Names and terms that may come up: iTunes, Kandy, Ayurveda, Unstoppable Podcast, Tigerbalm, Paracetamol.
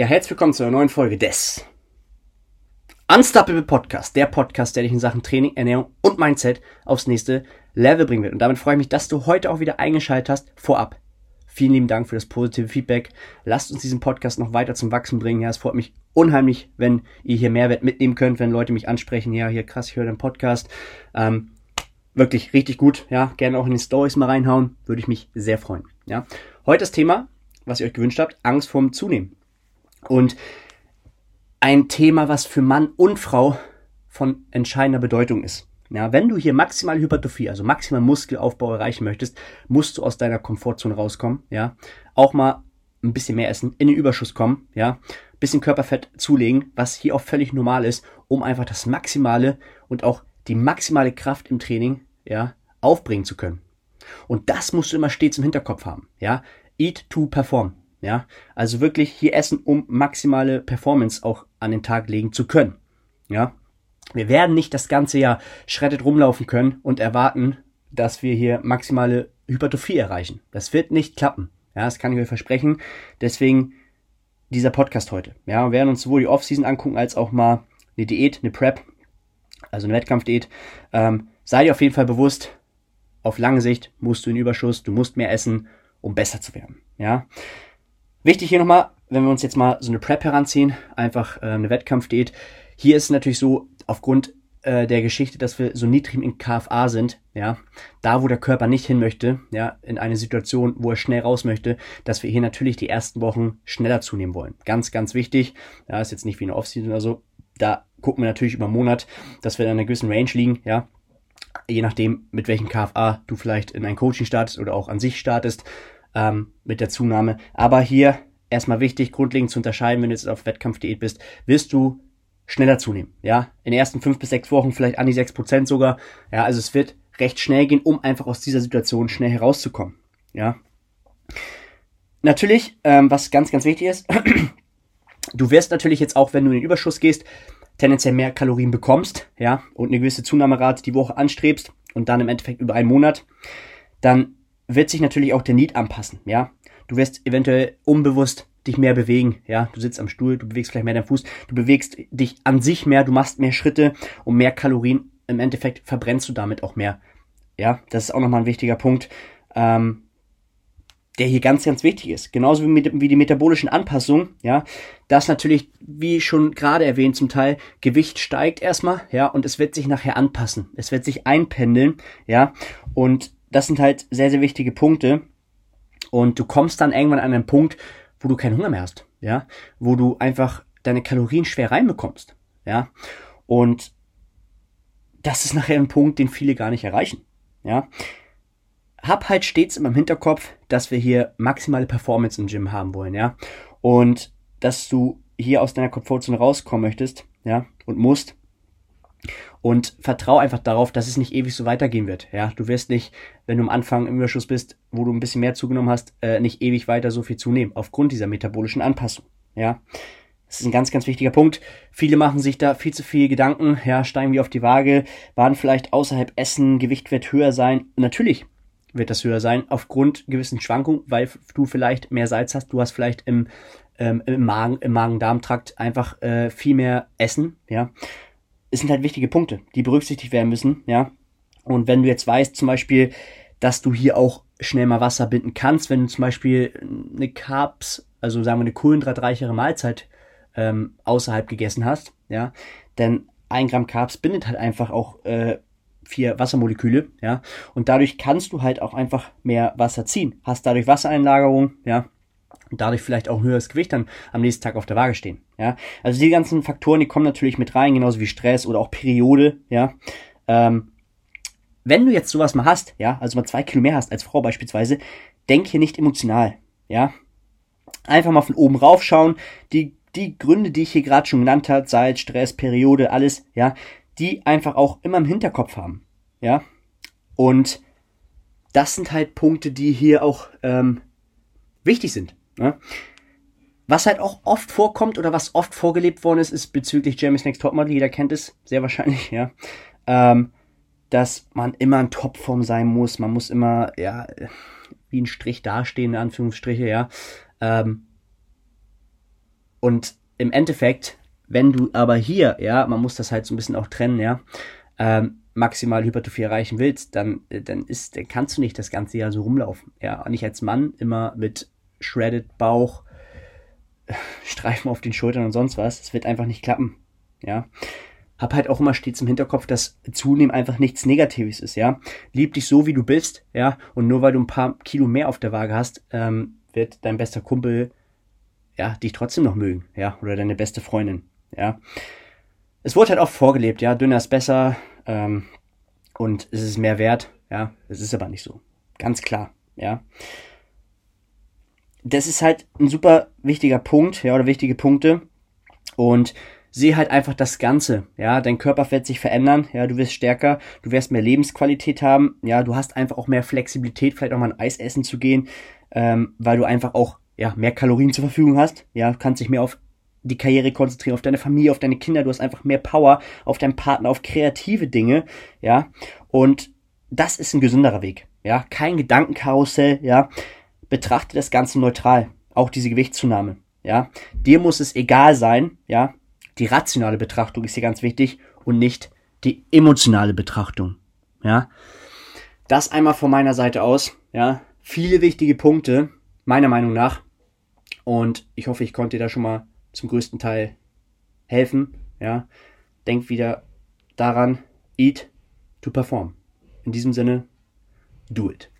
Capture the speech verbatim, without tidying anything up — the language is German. Ja, herzlich willkommen zu einer neuen Folge des Unstoppable Podcast, der Podcast, der dich in Sachen Training, Ernährung und Mindset aufs nächste Level bringen wird. Und damit freue ich mich, dass du heute auch wieder eingeschaltet hast, vorab. Vielen lieben Dank für das positive Feedback. Lasst uns diesen Podcast noch weiter zum Wachsen bringen. Ja, es freut mich unheimlich, wenn ihr hier Mehrwert mitnehmen könnt, wenn Leute mich ansprechen. Ja, hier krass, ich höre den Podcast. Ähm, wirklich richtig gut. Ja, gerne auch in den Stories mal reinhauen. Würde ich mich sehr freuen. Ja, heute das Thema, was ihr euch gewünscht habt, Angst vorm Zunehmen. Und ein Thema, was für Mann und Frau von entscheidender Bedeutung ist. Ja, wenn du hier maximale Hypertrophie, also maximalen Muskelaufbau erreichen möchtest, musst du aus deiner Komfortzone rauskommen. Ja, auch mal ein bisschen mehr essen, in den Überschuss kommen, ja, ein bisschen Körperfett zulegen, was hier auch völlig normal ist, um einfach das Maximale und auch die maximale Kraft im Training, ja, aufbringen zu können. Und das musst du immer stets im Hinterkopf haben. Ja, eat to perform. Ja, also wirklich hier essen, um maximale Performance auch an den Tag legen zu können. Ja, wir werden nicht das ganze Jahr shredded rumlaufen können und erwarten, dass wir hier maximale Hypertrophie erreichen. Das wird nicht klappen. Ja, das kann ich euch versprechen. Deswegen dieser Podcast heute. Ja, wir werden uns sowohl die Offseason angucken, als auch mal eine Diät, eine Prep, also eine Wettkampfdiät. Ähm, sei dir auf jeden Fall bewusst, auf lange Sicht musst du in Überschuss, du musst mehr essen, um besser zu werden. Ja. Wichtig hier nochmal, wenn wir uns jetzt mal so eine Prep heranziehen, einfach äh, eine Wettkampfdiät. Hier ist es natürlich so, aufgrund äh, der Geschichte, dass wir so niedrig im K F A sind, ja, da wo der Körper nicht hin möchte, ja, in eine Situation, wo er schnell raus möchte, dass wir hier natürlich die ersten Wochen schneller zunehmen wollen. Ganz, ganz wichtig, ja, ist jetzt nicht wie eine Offseason oder so, da gucken wir natürlich über einen Monat, dass wir in einer gewissen Range liegen, ja, je nachdem, mit welchem K F A du vielleicht in ein Coaching startest oder auch an sich startest, Ähm, mit der Zunahme. Aber hier erstmal wichtig, grundlegend zu unterscheiden, wenn du jetzt auf Wettkampfdiät bist, wirst du schneller zunehmen. Ja, in den ersten fünf bis sechs Wochen vielleicht an die sechs Prozent sogar. Ja, also es wird recht schnell gehen, um einfach aus dieser Situation schnell herauszukommen. Ja, natürlich, ähm, was ganz, ganz wichtig ist, du wirst natürlich jetzt auch, wenn du in den Überschuss gehst, tendenziell mehr Kalorien bekommst, ja, und eine gewisse Zunahmerate die Woche anstrebst und dann im Endeffekt über einen Monat, dann wird sich natürlich auch der Need anpassen, ja. Du wirst eventuell unbewusst dich mehr bewegen, ja. Du sitzt am Stuhl, du bewegst vielleicht mehr deinen Fuß, du bewegst dich an sich mehr, du machst mehr Schritte und mehr Kalorien. Im Endeffekt verbrennst du damit auch mehr, ja. Das ist auch nochmal ein wichtiger Punkt, ähm, der hier ganz, ganz wichtig ist. Genauso wie, mit, wie die metabolischen Anpassungen, ja. Das natürlich, wie schon gerade erwähnt zum Teil, Gewicht steigt erstmal, ja, und es wird sich nachher anpassen. Es wird sich einpendeln, ja, und das sind halt sehr, sehr wichtige Punkte und du kommst dann irgendwann an einen Punkt, wo du keinen Hunger mehr hast, ja, wo du einfach deine Kalorien schwer reinbekommst, ja, und das ist nachher ein Punkt, den viele gar nicht erreichen, ja. Hab halt stets immer im Hinterkopf, dass wir hier maximale Performance im Gym haben wollen, ja, und dass du hier aus deiner Komfortzone rauskommen möchtest, ja, und musst. Und vertrau einfach darauf, dass es nicht ewig so weitergehen wird. Ja, du wirst nicht, wenn du am Anfang im Überschuss bist, wo du ein bisschen mehr zugenommen hast, äh, nicht ewig weiter so viel zunehmen, aufgrund dieser metabolischen Anpassung. Ja, das ist ein ganz, ganz wichtiger Punkt. Viele machen sich da viel zu viel Gedanken, ja, steigen wie auf die Waage, waren vielleicht außerhalb Essen, Gewicht wird höher sein. Natürlich wird das höher sein, aufgrund gewissen Schwankungen, weil du vielleicht mehr Salz hast, du hast vielleicht im, ähm, im Magen, im Magen-Darm-Trakt einfach äh, viel mehr Essen, ja. Es sind halt wichtige Punkte, die berücksichtigt werden müssen, ja. Und wenn du jetzt weißt, zum Beispiel, dass du hier auch schnell mal Wasser binden kannst, wenn du zum Beispiel eine Carbs, also sagen wir eine kohlenhydratreichere Mahlzeit ähm, außerhalb gegessen hast, ja, denn ein Gramm Carbs bindet halt einfach auch äh, vier Wassermoleküle, ja. Und dadurch kannst du halt auch einfach mehr Wasser ziehen, hast dadurch Wassereinlagerung, ja. Und dadurch vielleicht auch ein höheres Gewicht dann am nächsten Tag auf der Waage stehen, ja. Also die ganzen Faktoren, die kommen natürlich mit rein, genauso wie Stress oder auch Periode, ja. Ähm, wenn du jetzt sowas mal hast, ja, also mal zwei Kilo mehr hast als Frau beispielsweise, denk hier nicht emotional, ja. Einfach mal von oben raufschauen, die, die Gründe, die ich hier gerade schon genannt habe, Salz, Stress, Periode, alles, ja, die einfach auch immer im Hinterkopf haben, ja. Und das sind halt Punkte, die hier auch ähm, wichtig sind. Ja. Was halt auch oft vorkommt oder was oft vorgelebt worden ist, ist bezüglich Germany's Next Topmodel, jeder kennt es, sehr wahrscheinlich, ja, ähm, dass man immer in Topform sein muss, man muss immer, ja, wie ein Strich dastehen, in Anführungsstriche, ja, ähm, Und im Endeffekt, wenn du aber hier, ja, man muss das halt so ein bisschen auch trennen, ja, ähm, maximal Hypertrophie erreichen willst, dann, dann, ist, dann kannst du nicht das ganze Jahr so rumlaufen. Ja, nicht als Mann immer mit shredded Bauch, Streifen auf den Schultern und sonst was. Das wird einfach nicht klappen. Ja, hab halt auch immer stets im Hinterkopf, dass Zunehmen einfach nichts Negatives ist. Ja, lieb dich so, wie du bist. Ja, und nur weil du ein paar Kilo mehr auf der Waage hast, ähm, wird dein bester Kumpel ja dich trotzdem noch mögen. Ja, oder deine beste Freundin. Ja, es wurde halt auch vorgelebt. Ja, dünner ist besser. Ähm, und es ist mehr wert, ja, es ist aber nicht so, ganz klar, ja. Das ist halt ein super wichtiger Punkt, ja, oder wichtige Punkte, und sehe halt einfach das Ganze, ja, dein Körper wird sich verändern, ja, du wirst stärker, du wirst mehr Lebensqualität haben, ja, du hast einfach auch mehr Flexibilität, vielleicht auch mal ein Eis essen zu gehen, ähm, weil du einfach auch, ja, mehr Kalorien zur Verfügung hast, ja, du kannst dich mehr auf die Karriere konzentrieren, auf deine Familie, auf deine Kinder, du hast einfach mehr Power, auf deinen Partner, auf kreative Dinge, ja, und das ist ein gesünderer Weg, ja, kein Gedankenkarussell, ja, betrachte das Ganze neutral, auch diese Gewichtszunahme, ja, dir muss es egal sein, ja, die rationale Betrachtung ist hier ganz wichtig und nicht die emotionale Betrachtung, ja, das einmal von meiner Seite aus, ja, viele wichtige Punkte, meiner Meinung nach, und ich hoffe, ich konnte dir da schon mal zum größten Teil helfen, ja. Denk wieder daran, eat to perform. In diesem Sinne, do it.